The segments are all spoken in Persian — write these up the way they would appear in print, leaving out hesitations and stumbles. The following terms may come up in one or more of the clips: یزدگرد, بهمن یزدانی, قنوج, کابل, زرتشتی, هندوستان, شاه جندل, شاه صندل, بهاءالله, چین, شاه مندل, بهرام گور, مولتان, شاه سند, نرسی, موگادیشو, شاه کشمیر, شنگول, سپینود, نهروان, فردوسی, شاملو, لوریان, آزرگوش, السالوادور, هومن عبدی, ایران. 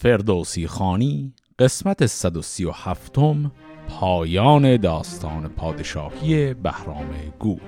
فردوسی خانی قسمت 137 پایان داستان پادشاهی بهرام گور.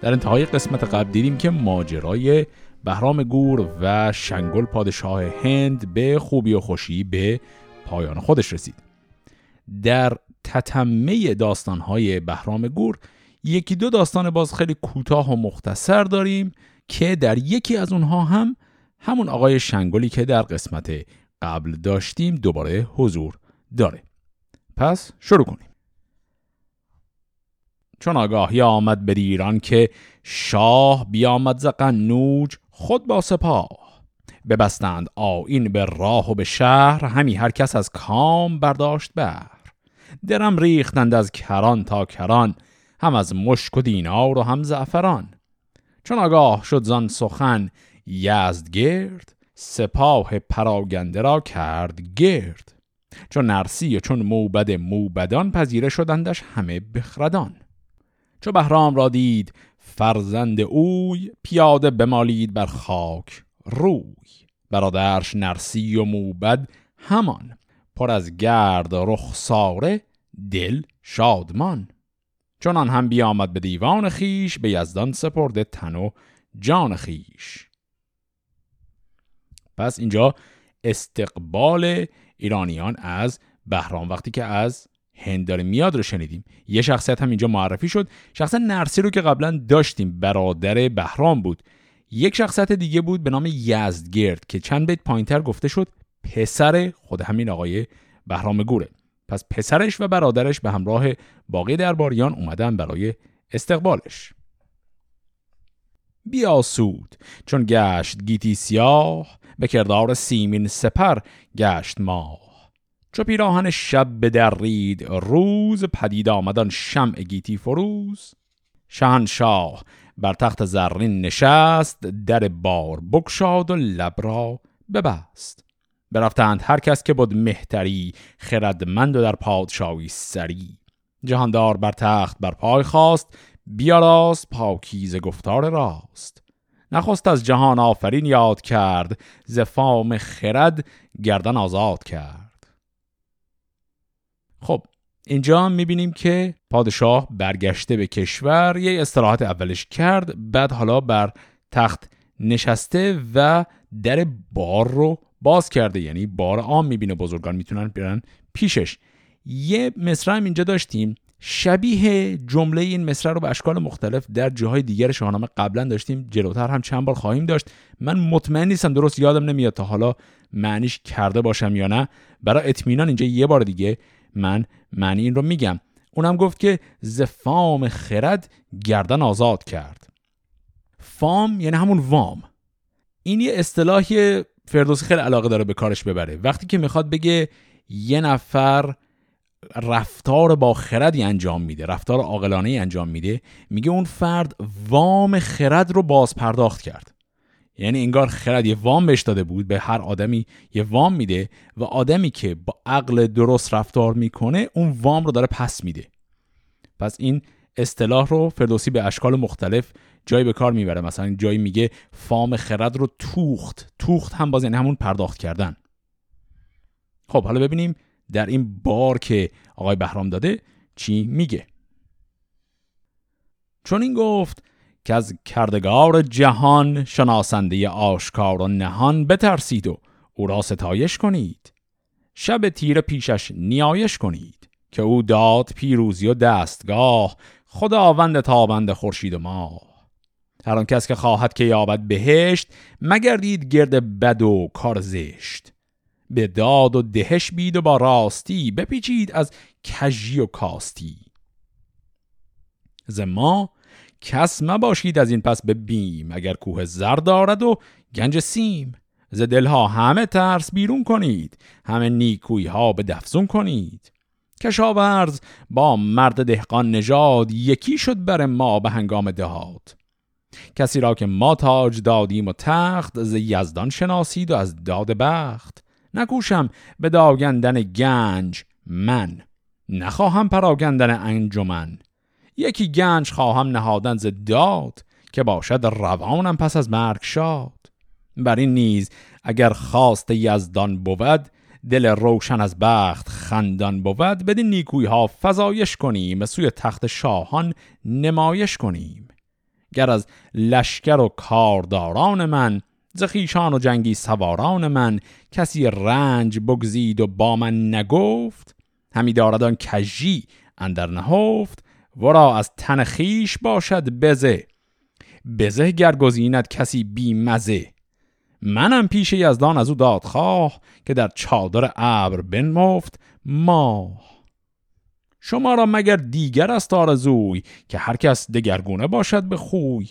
در انتهای قسمت قبل دیدیم که ماجرای بهرام گور و شنگول پادشاه هند به خوبی و خوشی به پایان خودش رسید. در تتمه داستانهای بهرام گور یکی دو داستان باز خیلی کوتاه و مختصر داریم که در یکی از اونها هم همون آقای شنگولی که در قسمت قبل داشتیم دوباره حضور داره. پس شروع کنیم. چون آگاهی آمد بر ایران که شاه بیامد ز قنوج خود با سپاه، ببستند آیین به راه و به شهر، همی هر کس از کام برداشت بر، درم ریختند از کران تا کران، هم از مشک و دینار و هم زعفران. چون آگاه شد زان سخن یزدگرد، سپاه پراگنده را کرد گرد. چون نرسی و چون موبدان پذیره شدندش همه بخردان. چو بهرام را دید فرزند اوی، پیاده بمالید بر خاک روی. برادرش نرسی و موبد همان، پر از گرد رخساره دل شادمان. چنان هم بیامد به دیوان خیش، به یزدان سپرده تن و جان خیش. پس اینجا استقبال ایرانیان از بهرام وقتی که از هند داره میاد رو شنیدیم. یه شخصیت هم اینجا معرفی شد. شخصیت نرسی رو که قبلا داشتیم، برادر بهرام بود. یک شخصیت دیگه بود به نام یزدگرد که چند بیت پایین‌تر گفته شد پسر خود همین آقای بهرام گوره. پس پسرش و برادرش به همراه باقی درباریان اومدن برای استقبالش. بیاسود چون گشت گیتی سیاه، به کردار سیمین سپر گشت ما. چو پیراهن شب بدرید روز، پدید آمدان شمع گیتی فروز. شاهنشاه بر تخت زرین نشست، در بار بگشاد و لب را ببست. برفتند هر کس که بود مهتری، خردمند و در پادشاهی سری. جهاندار بر تخت بر پای خواست، بیاراست پاکیزه گفتار راست. نخست از جهان آفرین یاد کرد، ز فام خرد گردن آزاد کرد. خب اینجا هم میبینیم که پادشاه برگشته به کشور، یه استراحت اولش کرد، بعد حالا بر تخت نشسته و در بار رو باز کرده، یعنی بار عام میبینه، بزرگان میتونن برن پیشش. یه مصرع هم اینجا داشتیم شبیه جمله این مصرع رو به اشکال مختلف در جاهای دیگر شاهنامه قبلا داشتیم، جلوتر هم چند بار خواهیم داشت. من مطمئن نیستم، درست یادم نمیاد تا حالا معنیش کرده باشم یا نه. برای اطمینان اینجا یه بار دیگه من معنی این رو میگم. اونم گفت که ز فام خرد گردن آزاد کرد. فام یعنی همون وام. این یه اصطلاحی فردوسی خیلی علاقه داره به کارش ببره، وقتی که میخواد بگه یه نفر رفتار با خردی انجام میده، رفتار عاقلانه‌ای انجام میده، میگه اون فرد وام خرد رو باز پرداخت کرد. یعنی انگار خرد یه وام بهش داده بود، به هر آدمی یه وام میده و آدمی که با عقل درست رفتار میکنه اون وام رو داره پس میده. پس این اصطلاح رو فردوسی به اشکال مختلف جایی به کار میبره. مثلا جایی میگه فام خرد رو توخت. توخت هم باز یعنی همون پرداخت کردن. خب حالا ببینیم در این بار که آقای بهرام داده چی میگه. چون این گفت که از کردگار جهان، شناسنده آشکار و نهان، بترسید و او را ستایش کنید. شب تیره پیشش نیایش کنید، که او داد پیروزی و دستگاه، خداوند تابند خورشید و ماه. هر آن کس که خواهد که یابد بهشت، مگردید گرد بد و کار زشت. به داد و دهش بید و با راستی، بپیچید از کجی و کاستی. زما کس مباشید از این پس به بیم، اگر کوه زر دارد و گنج سیم. ز دلها همه ترس بیرون کنید، همه نیکویی ها به دفزون کنید. کشاورز با مرد دهقان نژاد یکی شد بر ما به هنگام دهات. کسی را که ما تاج دادیم و تخت، از یزدان شناسید و از داد بخت. نکوشم به داگندن گنج من، نخواهم پراگندن انجمن. یکی گنج خواهم نهادن ز داد، که باشد روانم پس از مرگ شاد. بر این نیز اگر خواست یزدان بود، دل روشن از بخت خندان بود. بدین نیکوی ها فزایش کنیم، سوی تخت شاهان نمایش کنیم. گر از لشکر و کارداران من، ز خویشان و جنگی سواران من، کسی رنج بگزید و با من نگفت، همی دارد آن کژی اندر نهفت. ورا از تن خویش باشد بزه، بزه گر گزیند کسی بی مزه. منم پیش یزدان از او دادخواه، که در چادر ابر بنمفت ماه. شما را مگر دیگر است آرزوی، که هر کس دگرگونه باشد به خوی.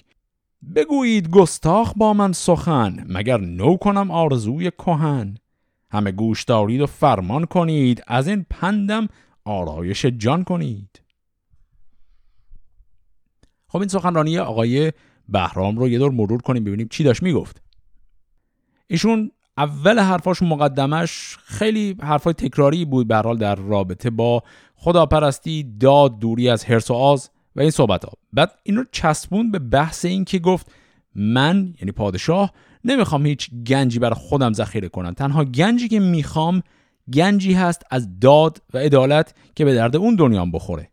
بگویید گستاخ با من سخن، مگر نو کنم آرزوی کهن. همه گوش دارید و فرمان کنید، از این پندم آرایش جان کنید. خب این سخنرانی آقای بهرام رو یه دور مرور کنیم، ببینیم چی داشت میگفت. ایشون اول حرفاش، مقدمش، خیلی حرفای تکراری بود به هر حال در رابطه با خداپرستی، داد، دوری از حرص و آز و این صحبت ها. بعد این رو چسبون به بحث این که گفت من، یعنی پادشاه، نمیخوام هیچ گنجی برای خودم ذخیره کنم. تنها گنجی که میخوام گنجی هست از داد و عدالت که به درد اون دنیام بخوره.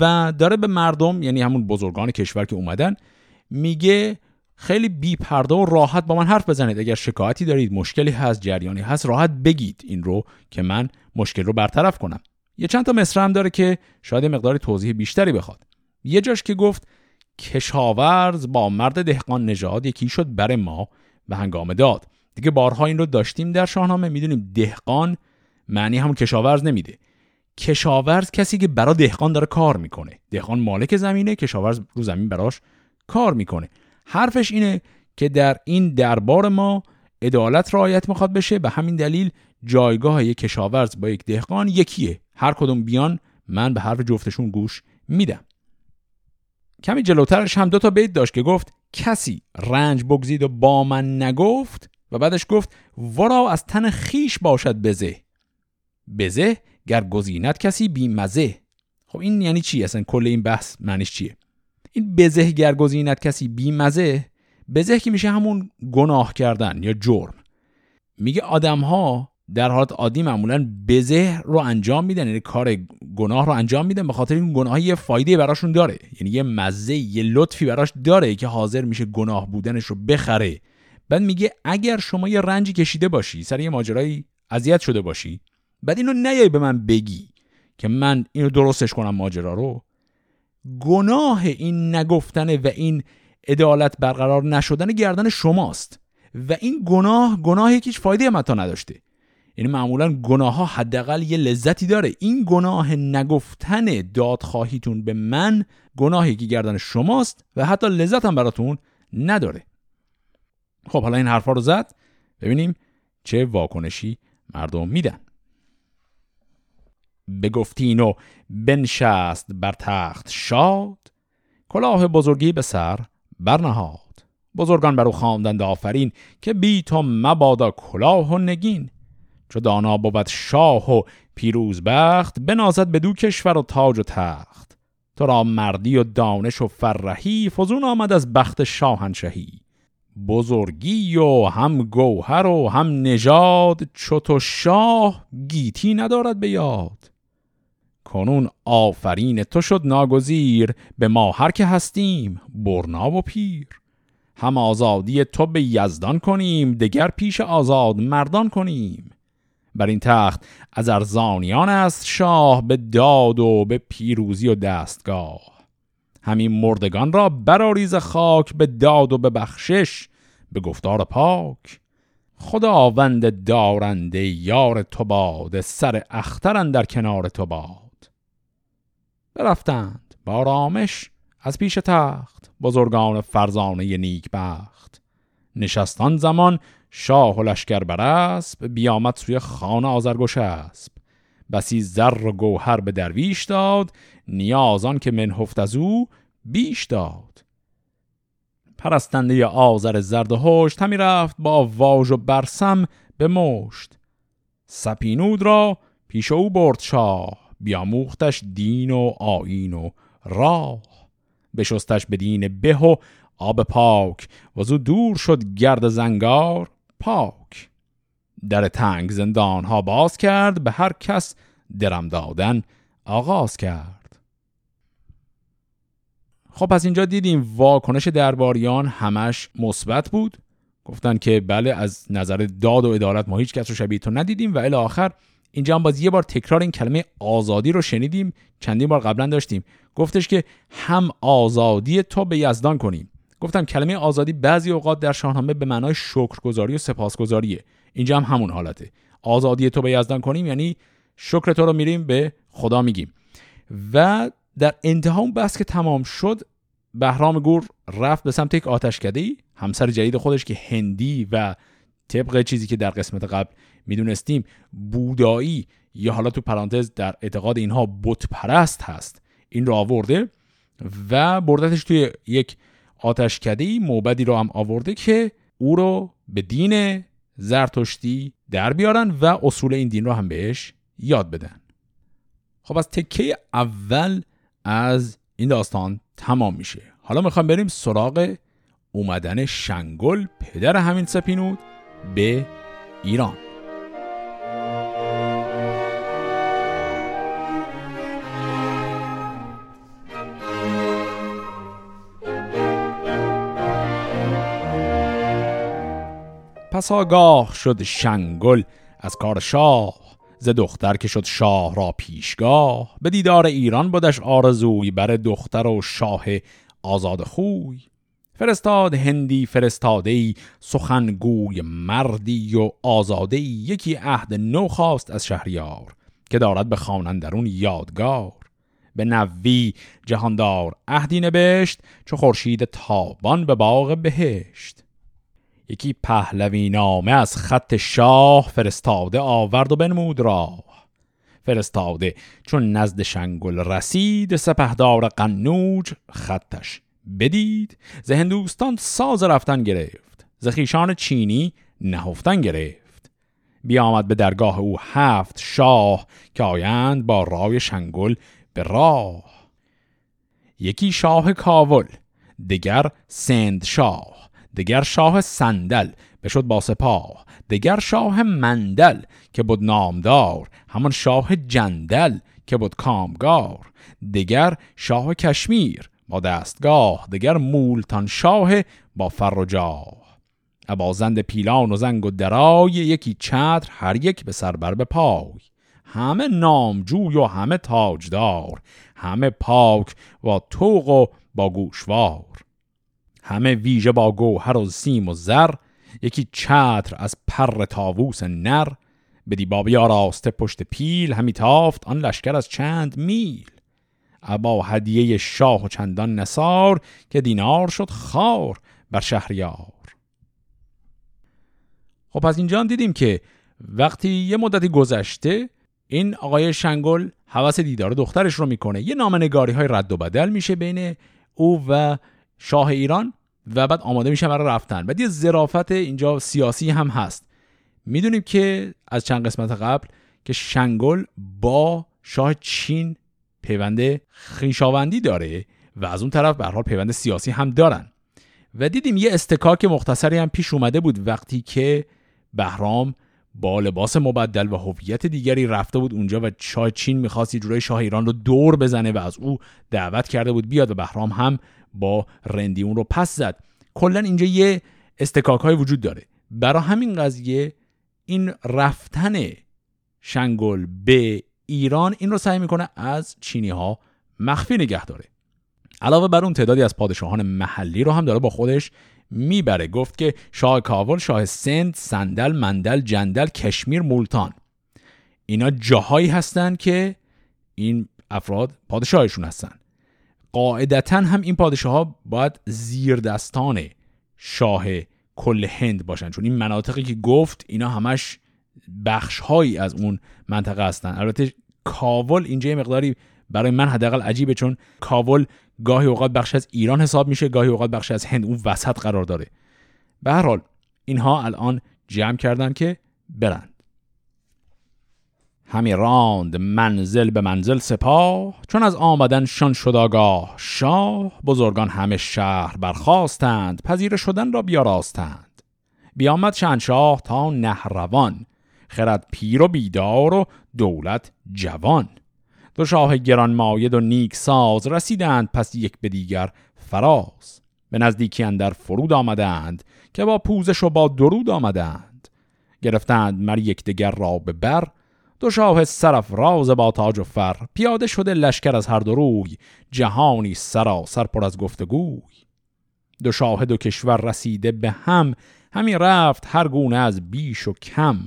و داره به مردم، یعنی همون بزرگان کشور که اومدن، میگه خیلی بی پرده و راحت با من حرف بزنید. اگر شکایتی دارید، مشکلی هست، جریانی هست، راحت بگید این رو که من مشکل رو برطرف کنم. یه چند تا مصرع هم داره که شاید مقدار توضیح بیشتری بخواد. یه جاش که گفت کشاورز با مرد دهقان نژاد یکی شد بر ما و هنگام داد. دیگه بارها این رو داشتیم در شاهنامه، میدونیم دهقان معنی همون کشاورز نمیده. کشاورز کسی که برای دهقان داره کار میکنه. دهقان مالک زمینه، کشاورز رو زمین براش کار میکنه. حرفش اینه که در این دربار ما عدالت رعایت میخواد بشه، به همین دلیل جایگاه یک کشاورز با یک دهقان یکیه. هر کدوم بیان من به حرف جفتشون گوش میدم. کمی جلوترش هم دو تا بیت داشت که گفت کسی رنج بگزید و با من نگفت، و بعدش گفت ورا از تن خیش باشد بزه، بزه گر گزیند کسی بی مزه. خب این یعنی چی اصلا؟ کل این بحث معنیش چیه؟ این بزه گر گزیند کسی بی مزه، بزه که میشه همون گناه کردن یا جرم. میگه آدم‌ها در حالت عادی معمولاً بزه رو انجام میدن، یعنی کار گناه رو انجام میدن، به خاطر این گناه یه فایده براشون داره، یعنی یه مزه، یه لطفی براش داره که حاضر میشه گناه بودنش رو بخره. بعد میگه اگر شما یه رنجی کشیده باشی، سر یه ماجرایی اذیت شده باشی، بعد اینو نیای به من بگی که من اینو درستش کنم ماجرا رو. گناه این نگفتن و این عدالت برقرار نشدن گردن شماست، و این گناهی که هیچ فایده متا نداشته. یعنی معمولا گناه ها حداقل یه لذتی داره. این گناه نگفتن دادخواهیتون به من، گناهی که گردن شماست و حتی لذت هم براتون نداره. خب حالا این حرفا رو زد، ببینیم چه واکنشی مردم میدن. بگفتین و بنشست بر تخت شاد، کلاه بزرگی به سر برنهاد. بزرگان برو خواندند آفرین، که بی تو مبادا کلاه و نگین. چو دانا بود شاه و پیروز بخت، بنازد بدو کشور و تاج و تخت. تو را مردی و دانش و فرهی، فزون آمد از بخت شاهنشهی. بزرگی و هم گوهر و هم نژاد، چو تو شاه گیتی ندارد به یاد. کنون آفرین تو شد ناگزیر، به ما هر که هستیم برنا و پیر. هم آزادی تو به یزدان کنیم، دگر پیش آزاد مردان کنیم. بر این تخت از ارزانیان است شاه، به داد و به پیروزی و دستگاه. همین مردگان را برآریز خاک، به داد و به بخشش به گفتار پاک. خداوند دارنده یار تو باد، سر اختر اندر کنار تو باد. برفتند با آرامش از پیش تخت، بزرگان فرزانه نیک بخت. نشستان زمان شاه و لشکر برسب، بیامد سوی خانه آزرگوش اسب. بسی زر و گوهر به درویش داد، نیازان که منهفت از او بیش داد. پرستنده آذر زرد و هشت همی رفت با واژ و برسم به مشت. سپینود را پیش او برد شاه، بیاموختش دین و آیین و راه. بشستش به دین به و آب پاک، وزو دور شد گرد زنگار پاک. در تنگ زندان ها باز کرد، به هر کس درم دادن آغاز کرد. خب پس اینجا دیدیم واکنش درباریان همش مثبت بود، گفتن که بله از نظر داد و عدالت ما هیچ کس رو شبیه تو ندیدیم و الی آخر. اینجا هم باز یه بار تکرار این کلمه آزادی رو شنیدیم، چندین بار قبلا داشتیم، گفتش که هم آزادی تو به یزدان کنیم. گفتم کلمه آزادی بعضی اوقات در شاهنامه به معنای شکرگزاری و سپاسگزاریه، اینجا هم همون حالته. آزادی تو به یزدان کنیم یعنی شکر تو رو میریم به خدا میگیم. و در انتها بس که تمام شد، بهرام گور رفت به سمت یک آتشکده‌ای، همسر جدید خودش که هندی و طبق چیزی که در قسمت قبل میدونستیم بودایی یا حالا تو پرانتز در اعتقاد اینها بت پرست هست، این رو آورده و بردتش توی یک آتشکده‌ای. موبدی رو هم آورده که او رو به دین زرتشتی در بیارن و اصول این دین رو هم بهش یاد بدن. خب از تکه اول از این داستان تمام میشه. حالا میخوام بریم سراغ اومدن شنگول، پدر همین سپینود، به ایران. پس آگاه شد شنگول از کار شاه، ز دختر که شد شاه را پیشگاه. به دیدار ایران بودش آرزوی، بر دختر و شاه آزاد خوی. فرستاد هندی فرستادهی، سخنگوی مردی و آزادهی. یکی عهد نو خواست از شهریار، که دارد به خواندندرون یادگار. به نوی جهاندار عهدی نبشت، چو خورشید تابان به باغ بهشت. یکی پهلوی نامه از خط شاه، فرستاده آورد و بنمود راه. فرستاده چون نزد شنگول رسید، سپهدار قنوج خطش بدید. ز هندوستان ساز رفتن گرفت، ز خویشان چینی نهفتن گرفت. بیامد به درگاه او هفت شاه، که آیند با رای شنگول به راه. یکی شاه کابل، دگر سند شاه، دگر شاه صندل بشد با سپاه. دگر شاه مندل که بود نامدار، همان شاه جندل که بود کامگار. دگر شاه کشمیر با دستگاه، دگر مولتان شاه با فر و جاه. ابازند پیلان و زنگ و درای، یکی چتر هر یک به سر بر به پای. همه نامجوی و همه تاجدار، همه پاک و توق و با گوشوار. همه ویژه با گوهر و سیم و زر، یکی چتر از پر طاووس نر. به دیبابه آراسته پشت پیل، همی تافت آن لشکر از چند میل. ابا هدیه شاه و چندان نثار، که دینار شد خار بر شهریار. خب از اینجا هم دیدیم که وقتی یه مدتی گذشته این آقای شنگول هوس دیدار دخترش رو میکنه، یه نامنگاری های رد و بدل میشه بین او و شاه ایران و بعد آماده میشه برای رفتن. بعد یه ظرافت اینجا سیاسی هم هست، میدونیم که از چند قسمت قبل که شنگول با شاه چین پیوند خویشاوندی داره و از اون طرف به هر حال پیوند سیاسی هم دارن و دیدیم یه استکاک مختصری هم پیش اومده بود وقتی که بهرام با لباس مبدل و هویت دیگری رفته بود اونجا و شاه چین می‌خواست جورای شاه ایران رو دور بزنه و از او دعوت کرده بود بیاد و بهرام هم با رندی اون رو پس زد. کلا اینجا یه استکاک‌های وجود داره، برای همین قضیه این رفتن شنگول به ایران این رو سعی میکنه از چینی‌ها مخفی نگه داره. علاوه بر اون تعدادی از پادشاهان محلی رو هم داره با خودش میبره. گفت که شاه کابل، شاه سند، صندل، مندل، جندل، کشمیر، مولتان، اینا جاهایی هستن که این افراد پادشاهشون هستن. قاعدتا هم این پادشاه ها باید زیر دستان شاه کل هند باشن، چون این مناطقی که گفت اینا همش بخش‌هایی از اون منطقه هستن. البته کابل اینجا مقداری برای من حداقل عجیبه، چون کابل گاهی اوقات بخش از ایران حساب میشه، گاهی اوقات بخش از هند اون وسط قرار داره. به هر حال اینها الان جمع کردن که برن. همی راند منزل به منزل سپاه، چون از آمدنشان شد آگاه شاه. بزرگان همه شهر برخاستند، پذیره شدن را بیاراستند. بیامد شهنشاه تا نهروان، خرد پیر و بیدار و دولت جوان. دو شاه گرانماید و نیک ساز، رسیدند پس یک به دیگر فراز. به نزدیکی اندر فرود آمدند، که با پوزش و با درود آمدند. گرفتند مر یکدیگر را به بر، دو شاه سرافراز با تاج و فر. پیاده شده لشکر از هر دو روی، جهانی سراسر پر از گفتگوی. دو شاه دو کشور رسیده به هم، همی رفت هر گونه از بیش و کم.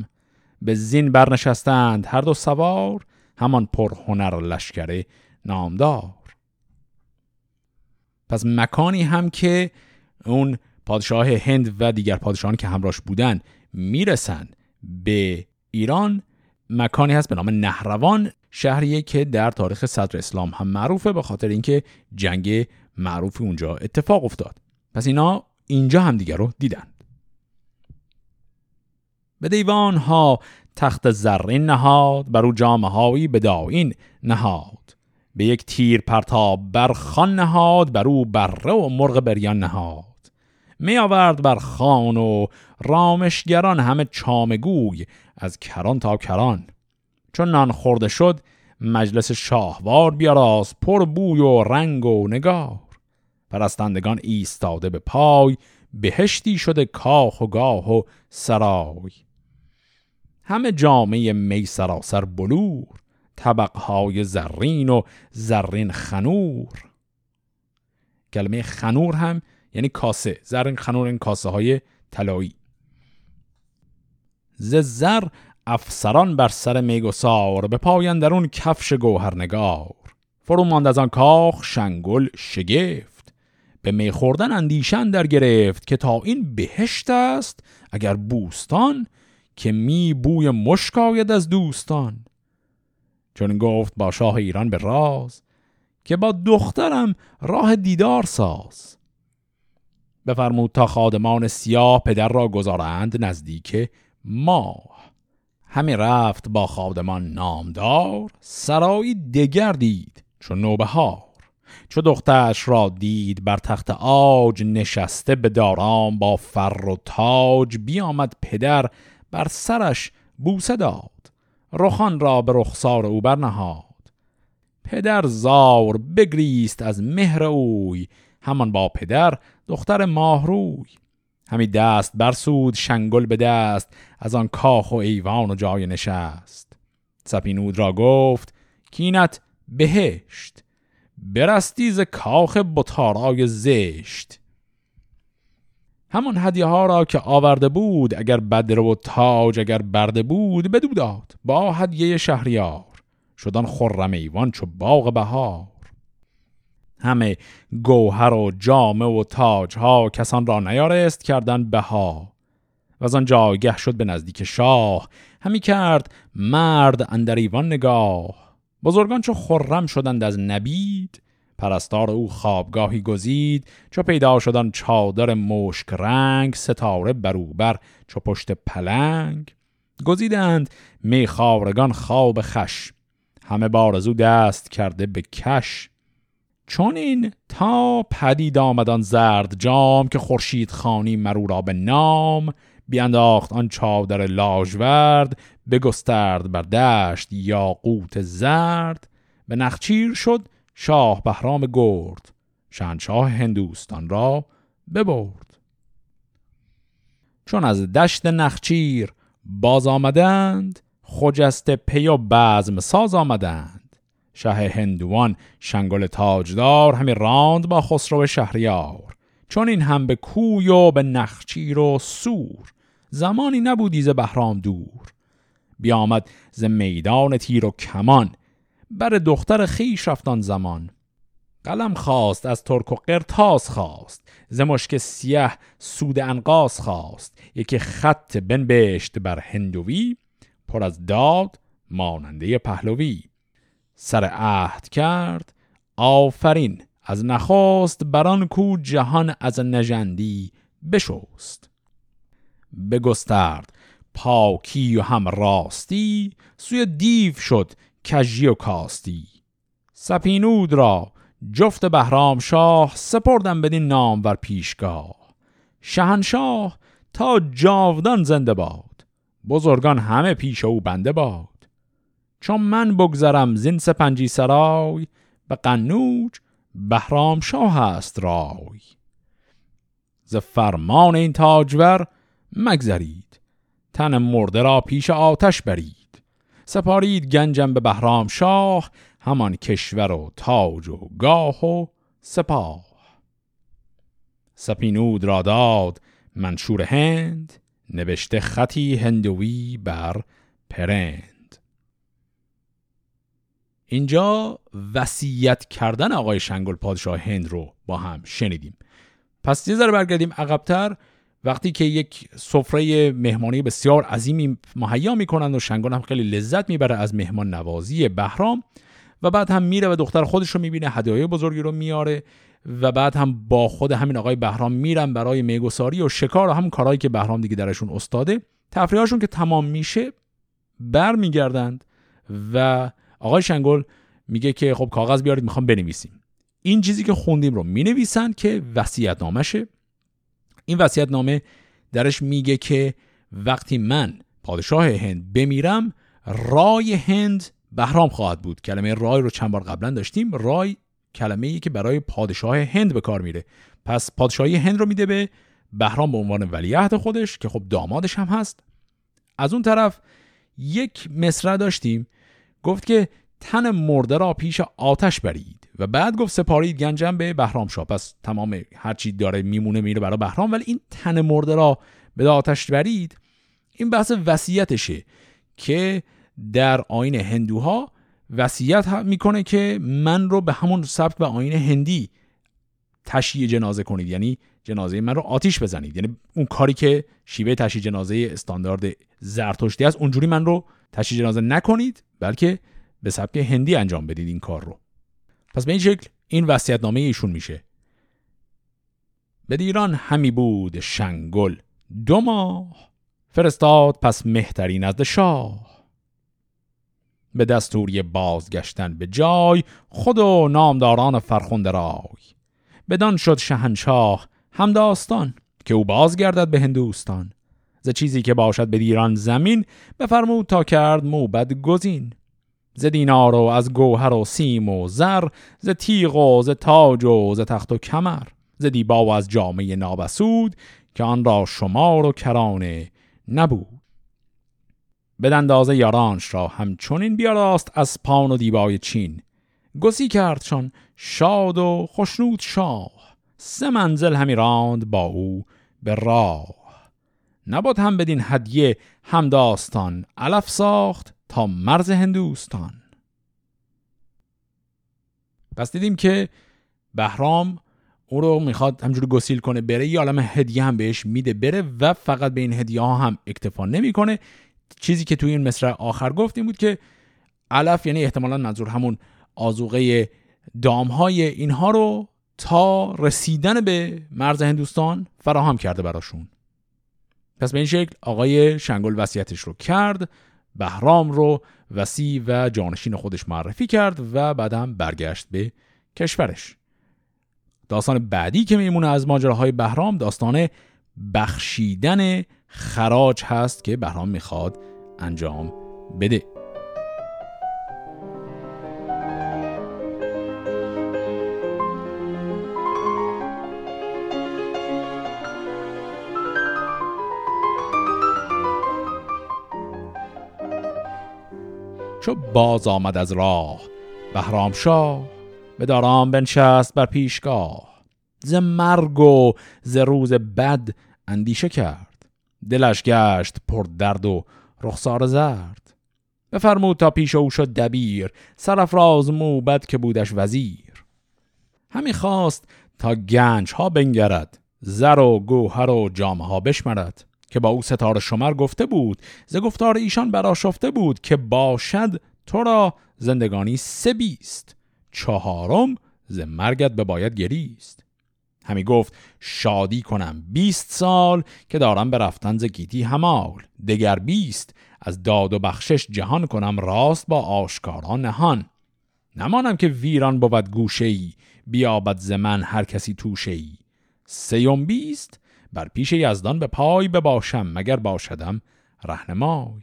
به زین برنشستند هر دو سوار، همان پرهنر لشکر نامدار. پس مکانی هم که اون پادشاه هند و دیگر پادشاهان که همراهش بودن میرسن به ایران، مکانی هست به نام نهروان، شهریه که در تاریخ صدر اسلام هم معروفه، به خاطر اینکه جنگ معروفی اونجا اتفاق افتاد. پس اینا اینجا هم دیگر رو دیدن. به دیوان ها تخت زرین نهاد، برو جامه هایی به داین نهاد. به یک تیر پرتاب بر خان نهاد، برو بره و مرغ بریان نهاد. می آورد بر خان و رامشگران همه چامگوی، از کران تا کران. چون نان خورده شد مجلس شاهوار، بیاراست پر بوی و رنگ و نگار. پرستندگان ایستاده به پای، بهشتی شده کاخ و گاه و سرای. همه جامعه می سراسر بلور، طبقهای زرین و زرین خنور. کلمه خنور هم یعنی کاسه، زرین خنور این کاسه های طلایی. ز زر افسران بر سر میگسار، به پای اندرون کفش گوهرنگار. فروماند از آن کاخ شنگول شگفت، به می خوردن اندیشه اندر گرفت. که تا این بهشت است اگر بوستان، که می بوی مشک آید از دوستان. چون گفت با شاه ایران به راز، که با دخترم راه دیدار ساز. بفرمود تا خادمان سیاه، پدر را گذارند نزدیک ما. همی رفت با خادمان نامدار، سرایی دگر دید چون نوبهار. چو دخترش را دید بر تخت عاج، نشسته به دارام با فر و تاج. بیامد پدر بر سرش بوسه داد، رخان را به رخسار او برنهاد. پدر زار بگریست از مهر اوی، همان با پدر دختر ماهروی. همی دست برسود شنگل به دست، از آن کاخ و ایوان و جای نشست. سپینود را گفت کینت بهشت، برستی ز کاخ بتارای زشت. همان هدیه ها را که آورده بود، اگر بدر و تاج اگر برده بود. بدو داد با هدیه شهریار، شدان خرم ایوان چو باغ بهار. همه گوهر و جامه و تاج ها، کسان را نیارست کردن بها. و از آن جایگه شد به نزدیک شاه، همی کرد مرد اندر ایوان نگاه. بزرگان چو خرم شدند از نبید، پرستار او خوابگاهی گزید. چو پیدا شدن چادر مشک رنگ، ستاره بروبر چو پشت پلنگ. گزیدند میخوارگان خواب خوش، همه بارزو دست کرده به کش. چون این تا پدید آمدان زرد جام، که خورشید خانی مرو را به نام. بیانداخت آن چادر لاژورد، بگسترد بر دشت یاقوت زرد. به نخچیر شد شاه بهرام گرد، شهنشاه هندوستان را ببرد. چون از دشت نخچیر باز آمدند، خجسته پی و بزم ساز آمدند. شه هندوان شنگل تاجدار، همی راند با خسرو شهریار. چون این هم به کوی و به نخچیر و سور، زمانی نبودی ز بهرام دور. بیامد ز میدان تیر و کمان، بر دختر خویش رفت آن زمان. قلم خواست از ترک و قرطاس خواست، ز مشک سیه سود عنقاس خواست. یکی خط بنبشت بر هندوی، پر از داد ماننده پهلوی. سر عهد کرد آفرین از نخواست، بران کو جهان از نژندی بشست. بگسترد پاکی و هم راستی، سوی دیو شد کجی و کاستی. سپینود را جفت بهرام شاه، سپردن بدین نامور پیشگاه. شاهنشاه تا جاودان زنده باد، بزرگان همه پیش او بنده باد. چون من بگذرم زین سپنجی سرای، به قنوج بهرام شاه است رای. ز فرمان این تاجور مگذرید، تن مرده را پیش آتش برید. سپارید گنجم به بهرام شاه، همان کشور و تاج و گاه و سپاه. سپینود را داد منشور هند، نوشته خطی هندوی بر پرند. اینجا وصیت کردن آقای شنگول پادشاه هند رو با هم شنیدیم. پس یه ذره برگردیم عقب‌تر، وقتی که یک سفره مهمانی بسیار عظیمی مهیا میکنند و شنگول هم خیلی لذت میبره از مهمان نوازی بهرام، و بعد هم میره و دختر خودش رو میبینه، هدیه بزرگی رو میاره، و بعد هم با خود همین آقای بهرام میرن برای میگساری و شکار و هم کارهایی که بهرام دیگه درشون استاده. تفریحاشون که تمام میشه بر میگردند و آقای شنگول میگه که خب کاغذ بیارید میخوام بنویسیم. این چیزی که خوندیم رو مینویسن که وصیت‌نامشه. این وصیت‌نامه درش میگه که وقتی من پادشاه هند بمیرم، رای هند بهرام خواهد بود. کلمه رای رو چند بار قبلا داشتیم. رای کلمه‌ای که برای پادشاه هند به کار میره. پس پادشاهی هند رو میده به بهرام به عنوان ولیعهد خودش که خب دامادش هم هست. از اون طرف یک مصرع داشتیم، گفت که تن مرده را پیش آتش برید، و بعد گفت سپارید گنجم به بهرام شاه. پس تمام هر چی داره میمونه میره برای بهرام، ولی این تن مرده را به آتش برید، این بحث وصیتشه که در آیین هندوها وصیت میکنه که من رو به همون سبک و آیین هندی تشییع جنازه کنید، یعنی جنازه من رو آتیش بزنید، یعنی اون کاری که شیوه تشییع جنازه استاندارد زرتشتی است، اونجوری من رو تشییع جنازه نکنید، بلکه به سبک هندی انجام بدید این کار رو. پس به این شکل این وصیت‌نامه ایشون میشه. به ایران همی بود شنگول 2 ماه، فرستاد پس مهتری نزد شاه. به دستوری بازگشتن به جای، خود و نامداران فرخنده رای. بدان شد شاهنشاه همداستان، که او بازگردد به هندوستان. ز چیزی که باشد به ایران زمین، بفرمود تا کرد موبد گزین. ز دینار و از گوهر و سیم و زر، ز تیغ و ز تاج و ز تخت و کمر، ز دیبا و از جامه نابسود، که آن را شمار و کرانه نبود. بدندازه یارانش را همچنین، بیاراست از پان و دیبای چین. گسی کردشان شاد و خشنود شاه، 3 منزل همی راند با او به راه. نبود هم بدین هدیه همداستان، علف ساخت تا مرز هندوستان. پس دیدیم که بهرام او رو میخواد همجوری گسیل کنه بره، یه عالم هدیه هم بهش میده بره، و فقط به این هدیه ها هم اکتفا نمی کنه. چیزی که توی این مصرع آخر گفتیم بود که علف، یعنی احتمالاً منظور همون آذوقه دامهای اینها رو تا رسیدن به مرز هندوستان فراهم کرده براشون. پس به این شکل آقای شنگول وصیتش رو کرد، بهرام رو وصی و جانشین خودش معرفی کرد و بعد هم برگشت به کشورش. داستان بعدی که میمونه از ماجراهای بهرام، داستان بخشیدن خراج هست که بهرام میخواد انجام بده. چو باز آمد از راه بهرام شاه، به دارام بنشست بر پیشگاه. ز مرگ و ز روز بد اندیشه کرد، دلش گشت پر درد و رخسار زرد. بفرمود تا پیش او شد دبیر، سرافراز موبد که بودش وزیر. همی خواست تا گنج ها بنگرد، زر و گوهر و جام ها بشمرد. که با او ستاره شمر گفته بود، ز گفتار ایشان برآشفته بود که باشد تو را زندگانی سه بیست، چهارم ز مرگت به باید گریست. همی گفت شادی کنم 20 سال که دارم به رفتن ز گیتی همال، دگر 20 از داد و بخشش جهان کنم راست با آشکارا نهان. نمانم که ویران بود گوشه‌ای، بیابد ز من هر کسی توشه‌ای. سیوم 20 بر پیش یزدان به پای بباشم، مگر باشدم رهنمای.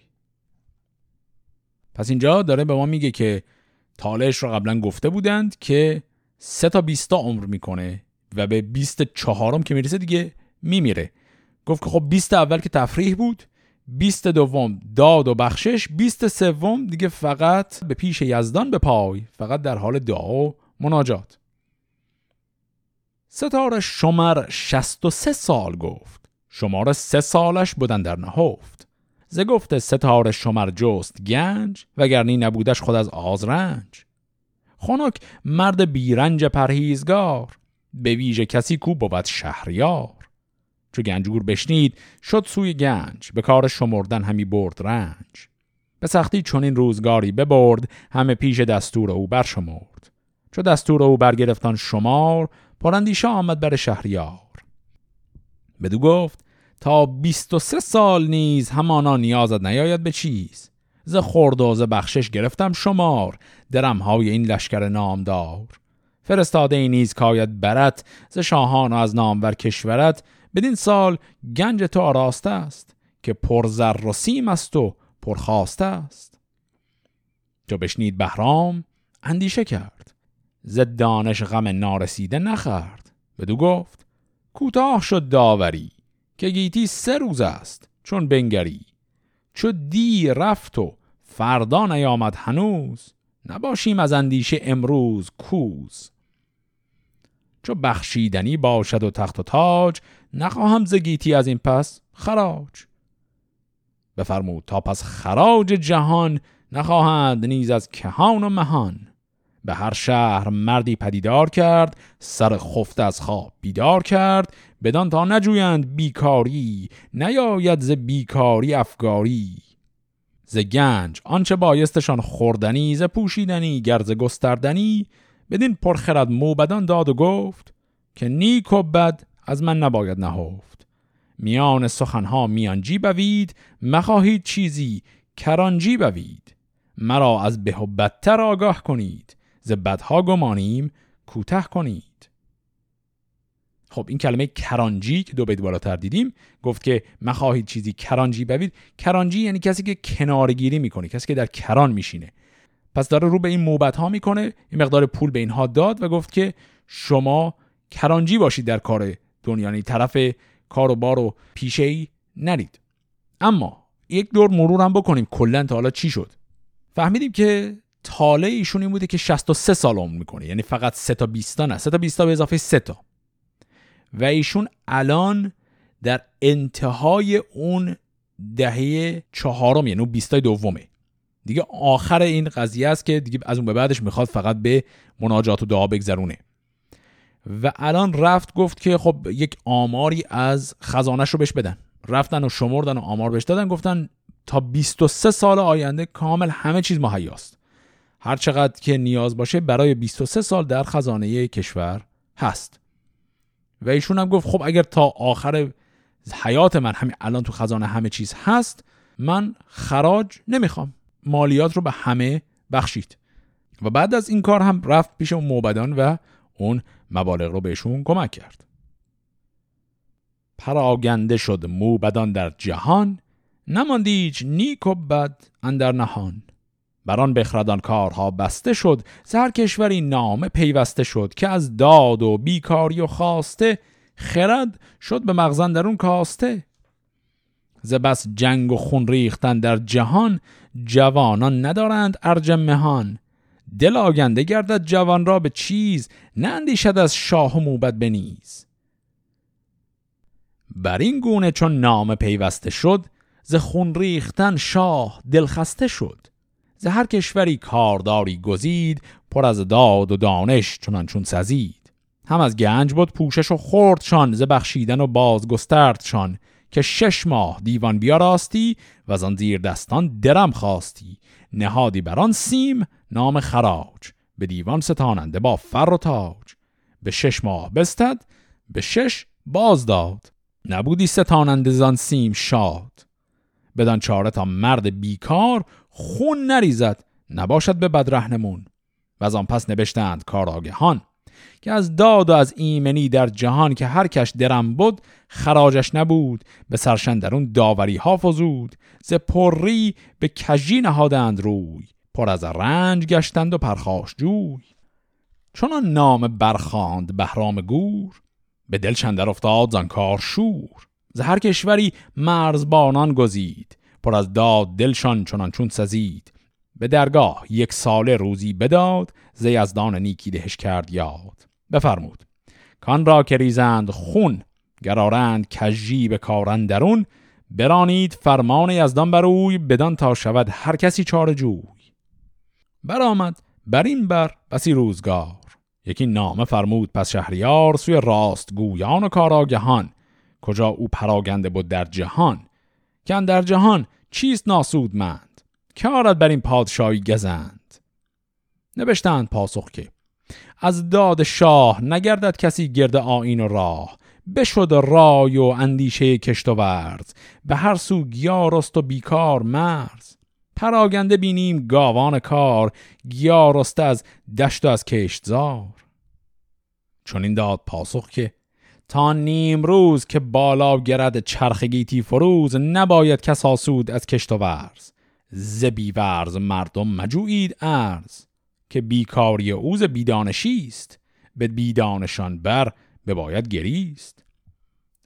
پس اینجا داره به ما میگه که طالعش رو قبلا گفته بودند که 3 تا 20 عمر میکنه و به 24م که میرسه دیگه میمیره. گفت که خب 20 اول که تفریح بود، 20 دوم داد و بخشش، 20 سوم دیگه فقط به پیش یزدان به پای، فقط در حال دعا و مناجات. ستاره شمر 63 سال گفت، شمار 3 سالش بودن در نهفت. ز گفت ستاره شمر جست گنج، وگرنی نبودش خود از آز رنج. خنک مرد بیرنج پرهیزگار، به ویژه کسی کو بود شهریار. چو گنجور بشنید شد سوی گنج، به کار شمردن همی برد رنج. به سختی چون این روزگاری ببرد، همه پیش دستور او برشمرد. چو دستور او برگرفتان شمار، پراندیشه آمد بر شهریار. بدو گفت تا 23 سال نیز، همانا نیازت نیاید به چیز. ز خورد و ز بخشش گرفتم شمار، درمهای این لشکر نامدار. فرستاده ای نیز کاید برت، ز شاهان و از نامور کشورت. بدین سال گنج تو آراسته است، که پر زر و سیم است و پر خواسته است. چو بشنید بهرام اندیشه کرد، ز دانش غم نارسیده نخورد. بدو گفت کوتاه شد داوری، که گیتی 3 روز است چون بنگری. چو دی رفت و فردا نیامد هنوز، نباشیم از اندیشه امروز کوز. چو بخشیدنی باشد و تخت و تاج، نخواهم ز گیتی از این پس خراج. بفرمود تا پس خراج جهان، نخواهند نیز از کهان و مهان. به هر شهر مردی پدیدار کرد، سر خفته از خواب بیدار کرد. بدان تا نجویند بیکاری، نیاید ز بیکاری افگاری. ز گنج آنچه بایستشان خوردنی، ز پوشیدنی گر ز گستردنی. بدین پرخرد موبدان داد و گفت، که نیک و بد از من نباید نهفت. میان سخنها میانجی بوید، مخواهید چیزی کرانجی بوید. مرا از به و بدتر آگاه کنید، ز بدها گمانیم کوتاه کنید. خب این کلمه کرانجی که 2 بیت بالاتر دیدیم گفت که مخواهید چیزی کرانجی بوید. کرانجی یعنی کسی که کنارگیری میکنه، کسی که در کران میشینه. پس داره رو به این موبدها میکنه، این مقدار پول به اینها داد و گفت که شما کرانجی باشید در کار دنیا، یعنی طرف کار و بار و پیشه‌ای نرید. اما یک دور مرور هم بکنیم کلا تا حالا چی شد. فهمیدیم که طالع ایشون این بوده که 63 سال عمر میکنه، یعنی فقط 3 تا 20 تا نه، 3 تا 20 تا به اضافه 3 تا. و ایشون الان در انتهای اون دهه 4م، یعنی 20 دومه دیگه، آخر این قضیه است که دیگه از اون به بعدش میخواد فقط به مناجات و دعا بگذرونه. و الان رفت گفت که خب یک آماری از خزانش رو بهش بدن. رفتن و شمردن و آمار بهش دادن، گفتن تا 23 سال آینده کامل همه چیز مهیاست، هر چقدر که نیاز باشه برای 23 سال در خزانه کشور هست. و ایشون هم گفت خب اگر تا آخر حیات من همین الان تو خزانه همه چیز هست، من خراج نمیخوام، مالیات رو به همه بخشید. و بعد از این کار هم رفت پیش اون موبدان و اون مبالغ رو بهشون کمک کرد. پراگنده شد موبدان در جهان، نماند هیچ نیک و بد اندر نهان. بران بخردان کارها بسته شد، ز هر کشوری نامه پیوسته شد. که از داد و بیکاری و خواسته، خرد شد به مغز اندرون کاسته. ز بس جنگ و خون ریختن در جهان، جوانان ندارند ارج مهان. دل آگنده گردد جوان را به چیز، نه اندیشد از شاه و موبد بنیز. بر این گونه چون نام پیوسته شد، ز خون ریختن شاه دلخسته شد. ز هر کشوری کارداری گزید، پر از داد و دانش چنانچون سزید. هم از گنج بود پوشش و خوردشان، ز بخشیدن و بازگستردشان. که 6 ماه دیوان بیاراستی و زان زیر دستان درم خواستی، نهادی بران سیم نام خراج، به دیوان ستاننده با فر و تاج. به 6 ماه بستد به 6 باز داد، نبودی ستاننده زان سیم شاد. بدان چاره تا مرد بیکار خون نریزد، نباشد به بد رهنمون. و از آن پس نبشتند کاراگهان که از داد و از ایمنی در جهان، که هر کش درم بود خراجش نبود، به سرشندرون داوری ها فزود. ز پری به کجی نهادند روی، پر از رنج گشتند و پرخاش جوی. چون نام برخاند بهرام گور، به دل چندر افتاد زان کار شور. ز هر کشوری مرزبانان گزید، پر از داد دلشان چنان چون سزید. به درگاه 1 ساله روزی بداد، ز یزدان نیکی دهش کرد یاد. بفرمود کان را که ریزند خون، گرارند کجی به کارن درون. برانید فرمان یزدان بروی، بدان تا شود هر کسی چاره جوی. برآمد بر این بر بسی روزگار، یکی نامه فرمود پس شهریار. سوی راست گویان و کاراگهان، کجا او پراگنده بود در جهان. که اندر جهان چیست ناسودمند، که آرد بر این پادشاهی گزند. نبشتند پاسخ که از داد شاه، نگردد کسی گرد آیین و راه. بشد رای و اندیشه کشت و ورز، به هر سو گیارست و بیکار مرز. پراگنده بینیم گاوان کار، گیارست از دشت و از کشتزار. چون این داد پاسخ که تا نیم روز، که بالا گرد چرخ گیتی فروز. نباید کس آسود از کشت و ورز، ز بی ورز مردم مجوید ارز. که بیکاری او ز بیدانشیست، به بیدانشان بر بباید گریست.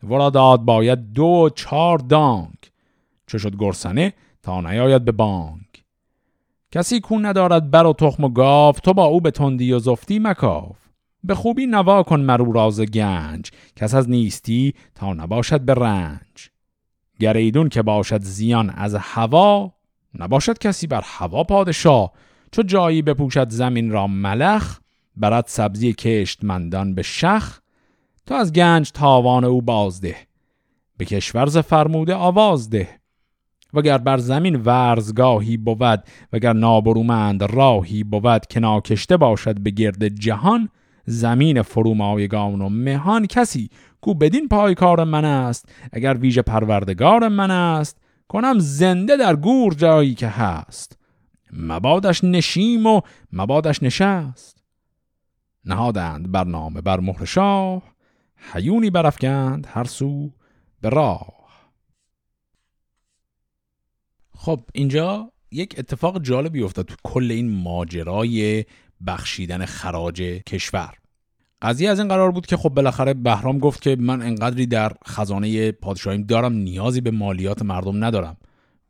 ورا داد باید 2 و 4 دانگ، چه شد گرسنه تا نیاید به بانگ. کسی کون ندارد بر و تخم و گاو، تو با او به تندی و زفتی مکاف. به خوبی نوا کن مرو راز گنج، کس از نیستی تا نباشد به رنج. گریدون که باشد زیان از هوا، نباشد کسی بر هوا پادشاه. چو جایی بپوشد زمین را ملخ، برد سبزی کشتمندان به شخ. تو از گنج تاوان او بازده، به کشورز فرموده آواز ده. وگر بر زمین ورزگاهی بود، وگر نابرومند راهی بود. که ناکشته باشد به گرد جهان، زمین فرومایگان و مهان. کسی کو بدین پایکار من است، اگر ویژه پروردگار من است. کنم زنده در گور جایی که هست، مبادش نشیم و مبادش نشست. نهادند برنامه بر مهر شاه، هیونی برافکند هر سو به راه. خب اینجا یک اتفاق جالبی افتاد تو کل این ماجرای بخشیدن خراج کشور. قضیه از این قرار بود که خب بالاخره بهرام گفت که من انقدری در خزانه پادشاهیم دارم، نیازی به مالیات مردم ندارم،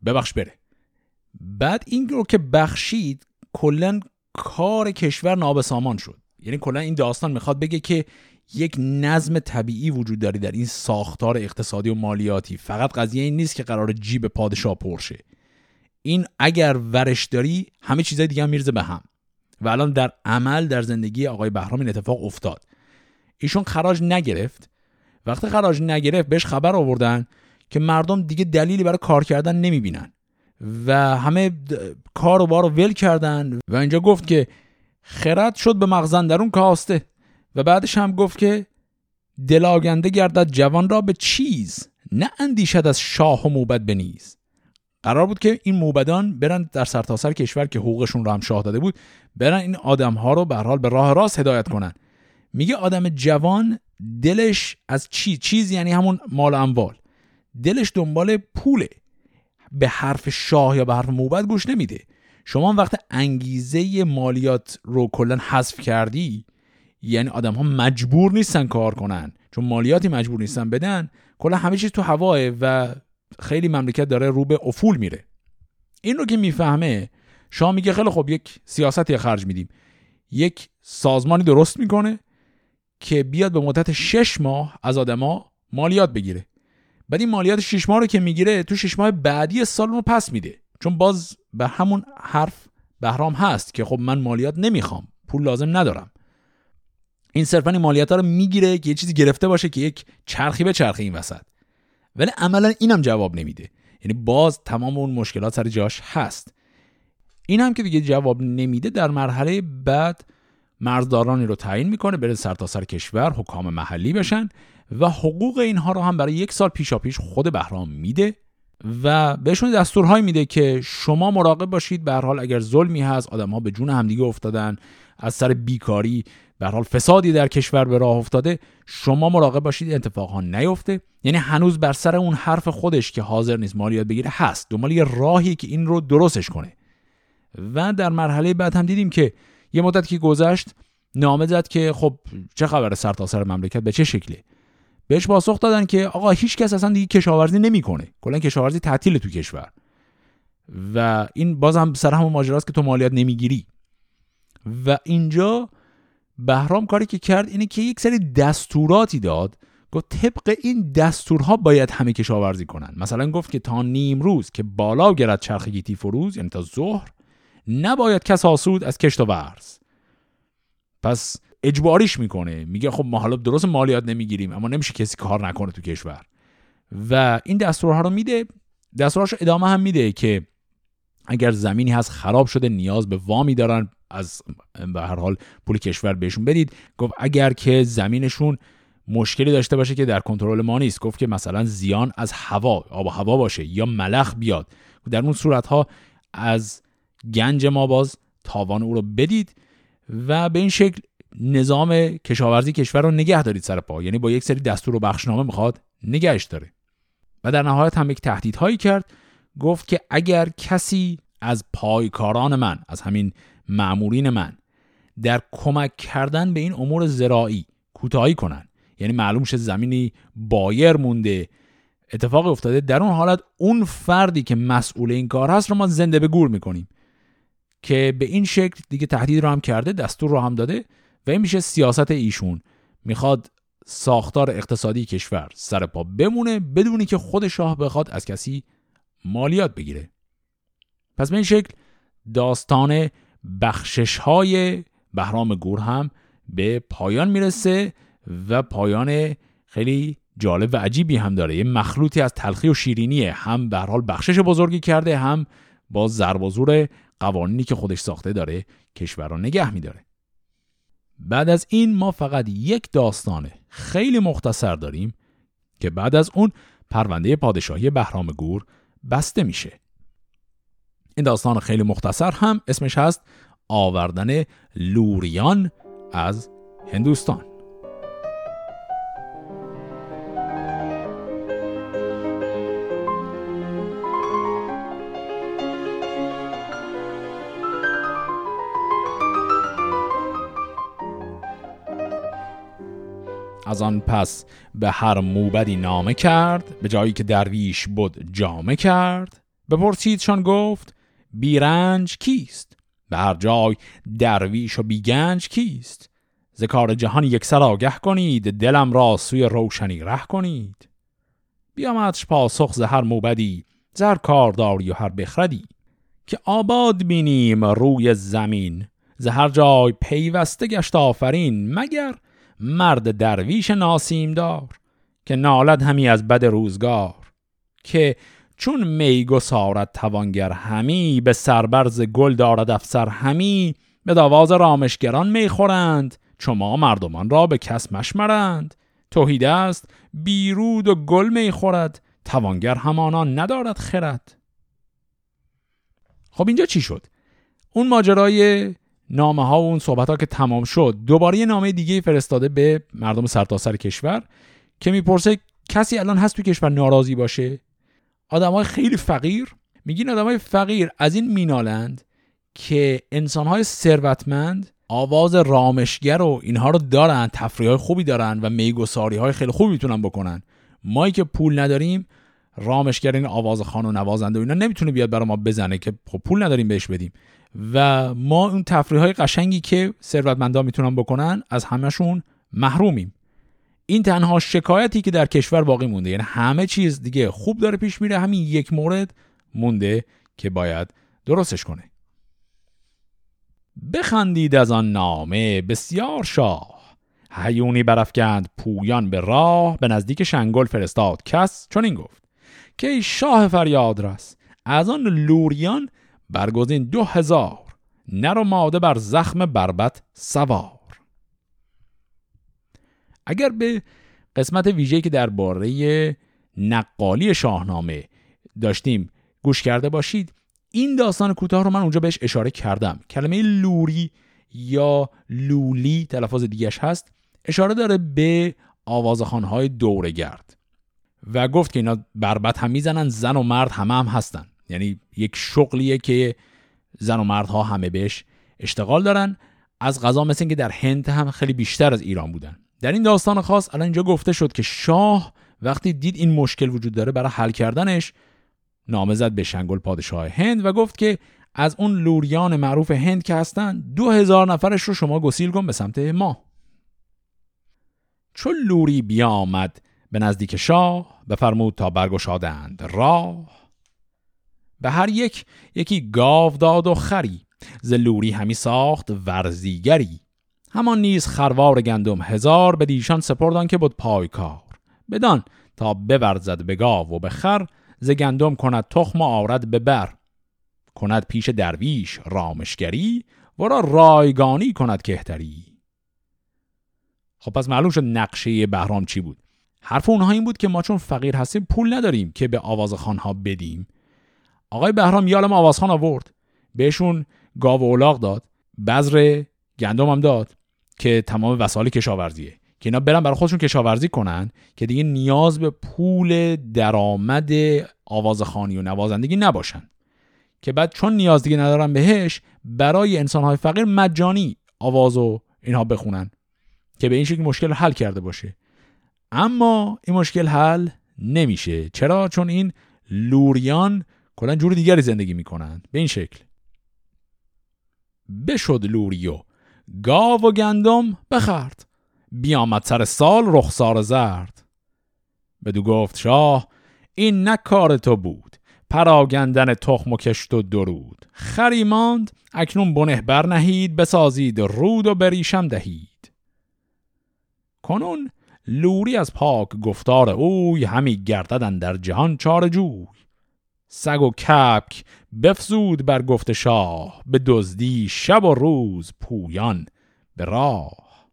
ببخش بره. بعد این رو که بخشید، کلن کار کشور نابسامان شد. یعنی کلن این داستان میخواد بگه که یک نظم طبیعی وجود داره در این ساختار اقتصادی و مالیاتی. فقط قضیه این نیست که قرار جیب پادشاه پرشه. این اگر ورش داری، همه چیزای دیگه هم میرزه به هم. و الان در عمل در زندگی آقای بهرام این اتفاق افتاد. ایشون خراج نگرفت. وقتی خراج نگرفت، بهش خبر آوردن که مردم دیگه دلیلی برای کار کردن نمیبینن و همه کار و بارو ول کردن. و اینجا گفت که خرد شد به مغز اندرون کاسته. و بعدش هم گفت که دلاگنده گردد جوان را به چیز، نه اندیشد از شاه و موبد بنیز. قرار بود که این موبدان برن در سرتاسر کشور که حقوقشون رو هم شاه داده بود، برن این آدم‌ها رو به هر حال به راه راست هدایت کنن. میگه آدم جوان دلش از چیز یعنی همون مال و اموال، دلش دنبال پوله. به حرف شاه یا به حرف موبد گوش نمیده. شما وقت انگیزه مالیات رو کلا حذف کردی، یعنی آدم ها مجبور نیستن کار کنن، چون مالیاتی مجبور نیستن بدن. کلا همه چیز تو هواه و خیلی مملکت داره رو به افول میره. این رو که میفهمه، شاه میگه خیلی خب یک سیاستی خرج میدیم. یک سازمانی درست میکنه که بیاد به مدت 6 ماه از آدما مالیات بگیره. بعد این مالیات 6 ماه رو که میگیره، تو 6 ماه بعدی سال رو پس میده. چون باز به همون حرف بهرام هست که خب من مالیات نمیخوام، پول لازم ندارم. این صرفاً این مالیات ها رو میگیره که یه چیزی گرفته باشه که یک چرخی به چرخی این وسط. ولی عملا اینم جواب نمیده. یعنی باز تمام اون مشکلات سر جاش هست. این هم که دیگه جواب نمیده، در مرحله بعد مرزدارانی رو تعیین میکنه بره سرتاسر کشور، حکام محلی بشن و حقوق اینها رو هم برای 1 سال پیشاپیش خود بهرام میده و بهشون دستورهایی میده که شما مراقب باشید، به هر حال اگر ظلمی هست، آدم‌ها به جون همدیگه افتادن، از سر بیکاری به هر حال فسادی در کشور به راه افتاده، شما مراقب باشید اتفاقا نیفته. یعنی هنوز بر سر اون حرف خودش که حاضر نیست مالیات بگیره هست، دنبال یه راهی که این رو درستش کنه. و در مرحله بعد هم دیدیم که یه مدت که گذشت نامه زد که خب چه خبر سرتاسر مملکت به چه شکله. بهش پاسخ دادن که آقا هیچ کس اصلا دیگه کشاورزی نمیکنه، کلا کشاورزی تعطیل تو کشور. و این باز هم سر همون ماجراست که تو مالیات نمیگیری. و اینجا بهرام کاری که کرد اینه که یک سری دستوراتی داد، گفت طبق این دستورها باید همه کشاورزی کنن. مثلا گفت که تا نیم روز که بالا گرد چرخ گیتی فروز، یعنی تا ظهر، نباید کس آسود از کشت و ورز. پس اجباریش میکنه، میگه خب ما حالا درست مالیات نمیگیریم اما نمیشه کسی کار نکنه تو کشور. و این دستورها رو میده. دستورهاش ادامه هم میده که اگر زمینی هست خراب شده نیاز به وامی دارن، از به هر حال پول کشور بهشون بدید. گفت اگر که زمینشون مشکلی داشته باشه که در کنترل ما نیست، گفت که مثلا زیان از هوا، آب و هوا باشه یا ملخ بیاد، در اون صورت ها از گنج ما باز تاوان او رو بدید و به این شکل نظام کشاورزی کشور رو نگه دارید سر پا. یعنی با یک سری دستور و بخشنامه میخواد نگهش داره. و در نهایت هم یک تهدیدهایی کرد، گفت که اگر کسی از پایکاران من، از همین مامورین من، در کمک کردن به این امور زراعی کوتاهی کنن، یعنی معلوم شه زمینی بایر مونده، اتفاق افتاده، در اون حالت اون فردی که مسئول این کار هست رو ما زنده به گور میکنیم. که به این شکل دیگه تهدید رو هم کرده، دستور رو هم داده و این میشه سیاست ایشون. میخواد ساختار اقتصادی کشور سر پا بمونه بدونی که خود شاه بخواد از کسی مالیات بگیره. پس به این شکل داستان بخشش های بهرام گور هم به پایان میرسه و پایان خیلی جالب و عجیبی هم داره. یه مخلوطی از تلخی و شیرینیه، هم به هر حال بخشش بزرگی کرده، هم با ضرب و زور قوانینی که خودش ساخته داره کشور رو نگه میداره. بعد از این ما فقط یک داستان خیلی مختصر داریم که بعد از اون پرونده پادشاهی بهرام گور بسته میشه. این داستان خیلی مختصر هم اسمش هست آوردن لوریان از هندوستان. از آن پس به هر موبدی نامه کرد، به جایی که درویش بود جامه کرد. بپرسیدشان گفت بیرنج کیست؟ به هر جای درویش و بیگنج کیست؟ ز کار جهان یک سر آگه کنید، دلم را سوی روشنی ره کنید. بیامدش پاسخ ز هر موبدی، ز هر کارداری و هر بخردی. که آباد بینیم روی زمین، ز هر جای پیوسته گشت آفرین. مگر مرد درویش ناسیم دار، که نالد همی از بد روزگار. که چون میگسارد توانگر همی، به سربرز گل دارد افسر همی. به داواز رامشگران میخورند، چما مردمان را به کس مشمرند. توحید است بیرود و گل میخورد، توانگر همانا ندارد خرد. خب اینجا چی شد؟ اون ماجرای نامه ها و اون صحبت ها که تمام شد، دوباره یه نامه دیگه فرستاده به مردم سرتاسر کشور که میپرسه کسی الان هست تو کشور ناراضی باشه؟ آدمای خیلی فقیر، میگین آدمای فقیر از این مینالند که انسانهای ثروتمند آواز رامشگر و اینها رو دارن، تفریحای خوبی دارن و میگساریهای خیلی خوبی میتونن بکنن. ما که پول نداریم، رامشگر این آواز خوان و نوازنده و اینا نمیتونه بیاد برای ما بزنه که خب پول نداریم بهش بدیم. و ما اون تفریحای قشنگی که ثروتمندا میتونن بکنن از همشون محرومیم. این تنها شکایتی که در کشور باقی مونده. یعنی همه چیز دیگه خوب داره پیش میره، همین یک مورد مونده که باید درستش کنه. بخندید از آن نامه بسیار شاه، هیونی برافکند پویان به راه، به نزدیک شنگول فرستاد کس چون این گفت که ای شاه فریادرس، از آن لوریان برگزین 2000 نر و ماده بر زخم بربط سوار. اگر به قسمت ویژه‌ای که درباره نقالی شاهنامه داشتیم گوش کرده باشید، این داستان کوتاه رو من اونجا بهش اشاره کردم. کلمه لوری یا لولی تلفظ دیگه‌اش هست، اشاره داره به آوازخوان‌های دورگرد و گفت که اینا بربط هم میزنن، زن و مرد هم هستن، یعنی یک شغلیه که زن و مردها همه بهش اشتغال دارن. از قضا مثل این که در هند هم خیلی بیشتر از ایران بودن. در این داستان خاص الان اینجا گفته شد که شاه وقتی دید این مشکل وجود داره، برای حل کردنش نامزد به شنگول پادشاه هند و گفت که از اون لوریان معروف هند که هستن 2000 نفرش رو شما گسیل کن به سمت ما. چون لوری بیامد به نزدیک شاه، بفرمود تا برگشادند راه. به هر یکی گاو داد و خری، ز لوری همی ساخت ورزیگری. همان نیز خروار گندم 1000 به دیشان سپردان که بود پایکار. بدان تا بورزد به گاو و به خر، ز گندم کند تخم و آورد به بر. کند پیش درویش رامشگری، ورا رایگانی کند کهتری. خب پس معلوم شد نقشه بهرام چی بود. حرف اونها این بود که ما چون فقیر هستیم پول نداریم که به آوازخوان‌ها بدیم. آقای بهرام یالم آوازخوان آورد، بهشون گاو و الاغ داد، بذر گندم هم داد که تمام وسایل کشاورزیه، که اینا برن برای خودشون کشاورزی کنن که دیگه نیاز به پول درآمد آوازخوانی و نوازندگی نباشن. که بعد چون نیاز دیگه ندارن بهش، برای انسان‌های فقیر مجانی آواز و اینها بخونن که به این شکل مشکل حل کرده باشه. اما این مشکل حل نمیشه. چرا؟ چون این لوریان کلن جور دیگری زندگی میکنند. به این شکل بشد لوریو گاو و گندم بخرد، بیامد سر سال رخسار زرد. بدو گفت شاه این نه کار تو بود، پراگندن تخم و کشت و درود. خری ماند اکنون بنه برنهید، بسازید رود و بریشم دهید. کنون لوری از پاک گفتار اوی، همی گرددن در جهان چار جوی. سگ و کپک بفزود بر گفت شاه، به دزدی شب و روز پویان به راه.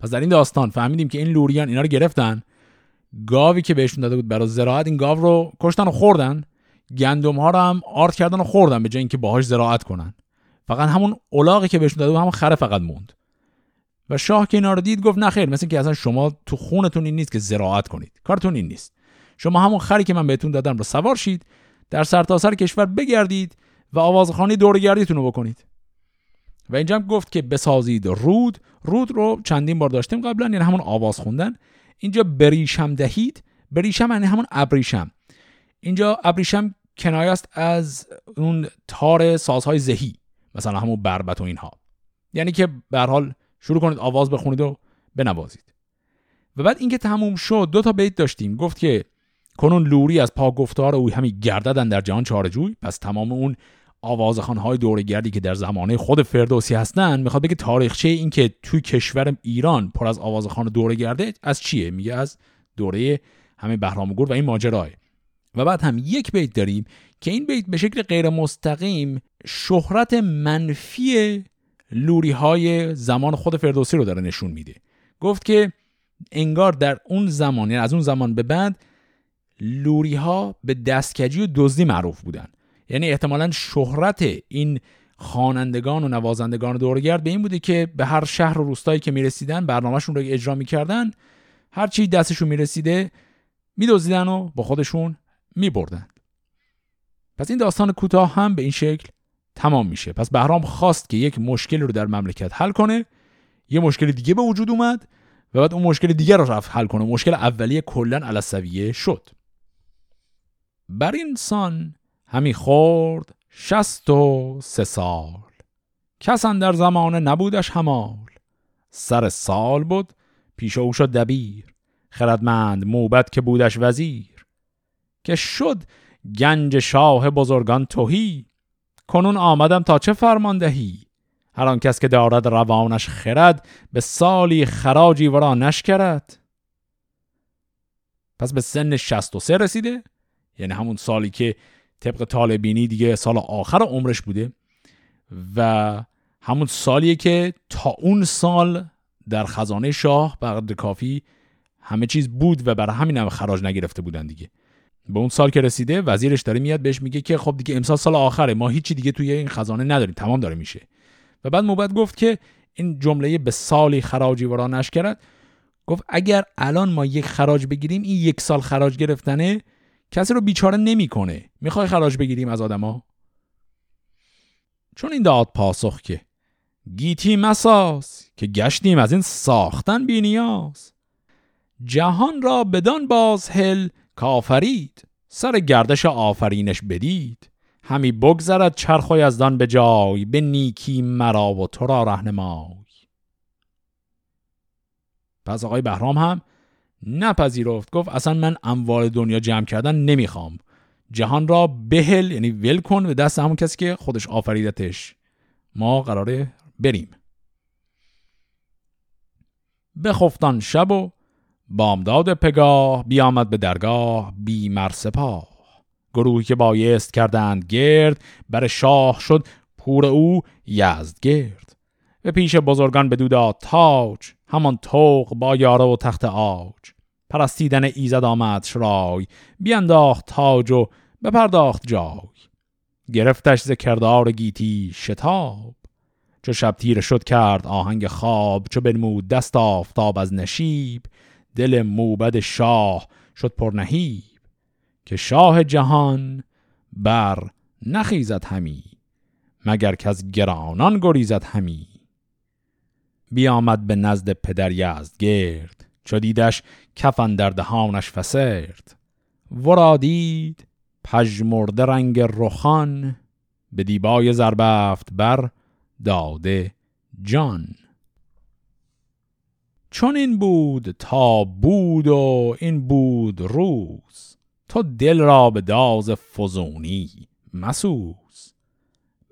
پس در این داستان فهمیدیم که این لوریان اینا رو گرفتن، گاوی که بهشون داده بود برای زراعت این گاو رو کشتن و خوردن، گندم ها رو هم آرد کردن و خوردن به جای اینکه باهاش زراعت کنن. فقط همون الاغی که بهشون داده بود همون خره فقط موند. و شاه که اینا رو دید گفت نه خیر، مثل اینکه اصلا شما تو خونتون این نیست که زراعت کنید، کارتون این نیست. شما همون خری که من بهتون دادم رو سوار شید، در سرتاسر کشور بگردید و آوازخوانی دورگردیتون رو بکنید. و اینجا هم گفت که بسازید رود. رود رو چندین بار داشتیم قبلا، یعنی همون آواز خوندن. اینجا بریشم دهید، بریشم یعنی همون ابریشم. اینجا ابریشم کنایه است از اون تار سازهای زهی، مثلا همون بربط و اینها، یعنی که به هر حال شروع کنید آواز بخونید و بنوازید. و بعد اینکه تموم شد دو تا بیت داشتیم، گفت که کنون لوری از پا گفتار اوی، همی گرددن در جهان چاره جوی. پس تمام اون آوازخوان‌های دورگردی که در زمانه خود فردوسی هستن، میخواد بگه تاریخچه این که توی کشور ایران پر از آوازخوان دورگرده از چیه؟ میگه از دوره همه بهرام گور و این ماجرای. و بعد هم یک بیت داریم که این بیت به شکل غیر مستقیم شهرت منفی لوری‌های زمان خود فردوسی رو داره نشون میده. گفت که انگار در اون زمان، یعنی از اون زمان به بعد، لوری ها به دستکجی و دزدی معروف بودن. یعنی احتمالاً شهرت این خوانندگان و نوازندگان دورگرد به این بوده که به هر شهر و روستایی که میرسیدن برنامه‌شون رو اجرا می‌کردن، هر چی دستشون میرسیده میدزدیدن و با خودشون میبردن. پس این داستان کوتاه هم به این شکل تمام میشه. پس بهرام خواست که یک مشکل رو در مملکت حل کنه، یه مشکل دیگه به وجود اومد و بعد اون مشکل دیگه رو رفت حل کنه. مشکل اولیه کلاً علسویه شد. بر این سان همی خورد 63 سال، کس اندر زمانه نبودش همال. سر سال بود پیش او شد دبیر، خردمند موبد که بودش وزیر. که شد گنج شاه بزرگان تهی، کنون آمدم تا چه فرماندهی. هر آن کس که دارد روانش خرد به سالی خراجی ورا نشکرد. پس به سن 63 رسیده، یعنی همون سالی که طبق طالبینی دیگه سال آخر عمرش بوده و همون سالیه که تا اون سال در خزانه شاه به قدر کافی همه چیز بود و برای همین هم خراج نگرفته بودن دیگه. به اون سال که رسیده وزیرش داره میاد بهش میگه که خب دیگه امسال سال آخره، ما هیچی دیگه توی این خزانه نداریم، تمام داره میشه. و بعد موبد گفت که این جمله به سالی خراجی ورا نشکرد، گفت اگر الان ما یک خراج بگیریم این یک سال خراج گرفتنه کسی رو بیچاره نمیکنه. میخوای خراج بگیریم از آدما؟ چون این داد پاسخ که گیتی مساس که گشتیم از این ساختن بی نیاز. جهان را بدان باز هل کافرید، سر گردش آفرینش بدید. همی بگذرد چرخ یزدان به جای، به نیکی مرا و تو را رهنمای. پس آقای بهرام هم نپذیرفت، گفت اصلا من اموال دنیا جمع کردن نمیخوام، جهان را بهل یعنی ول کن و دست همون کسی که خودش آفریدتش، ما قراره بریم. بخفتان شب و بامداد پگاه، بیامد به درگاه بی مرسپاه. گروهی که بایست کردند گرد، بر شاه شد پور او یزدگرد. به پیش بزرگان بدودا تاج، همان طوق با یاره و تخت آج. پرستیدن ایزد آمد شرای، بینداخت تاج و بپرداخت جای. گرفتش ز کردار گیتی شتاب، چو شب تیره شد کرد آهنگ خواب. چو بنمود دست آفتاب از نشیب، دل موبد شاه شد پرنهیب. که شاه جهان بر نخیزد همی، مگر که از گرانان گریزد همی. بیامد به نزد پدر یزدگرد، چو دیدش کفن در دهانش فسرد. ورا دید پژمرده رنگ رخان، به دیبای زربفت بر داده جان. چون این بود تا بود و این بود روز، تو دل را به داز فزونی مسوز.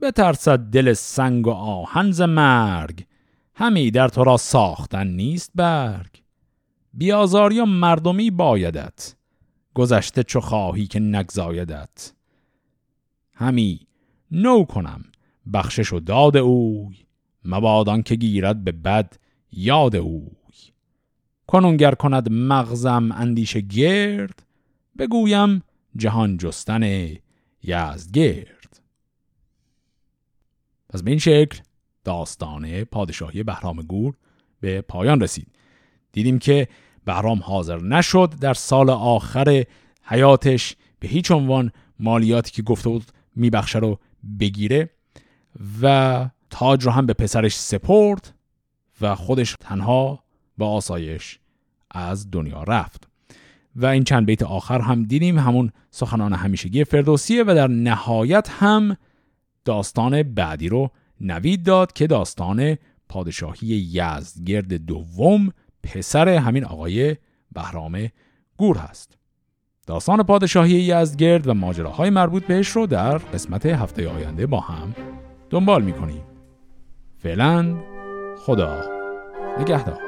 بترسد دل سنگ و آهن ز مرگ، همی در تو را ساختن نیست برگ. بیازاری و مردمی بایدت، گذشته چو خواهی که نگزایدت. همی نو کنم بخشش و داد اوی، مبادان که گیرد به بد یاد اوی. کنونگر کند مغزم اندیشه گرد، بگویم جهان جستن یزدگرد. پس به این شکل داستان پادشاهی بهرام گور به پایان رسید. دیدیم که بهرام حاضر نشد در سال آخر حیاتش به هیچ عنوان مالیاتی که گفته بود میبخشه رو بگیره و تاج رو هم به پسرش سپرد و خودش تنها با آسایش از دنیا رفت. و این چند بیت آخر هم دیدیم همون سخنان همیشگی فردوسیه و در نهایت هم داستان بعدی رو نوید داد که داستان پادشاهی یزدگرد دوم پسر همین آقای بهرام گور هست. داستان پادشاهی یزدگرد و ماجراهای مربوط بهش رو در قسمت هفته آینده با هم دنبال می‌کنیم. فعلا خدا نگهدار.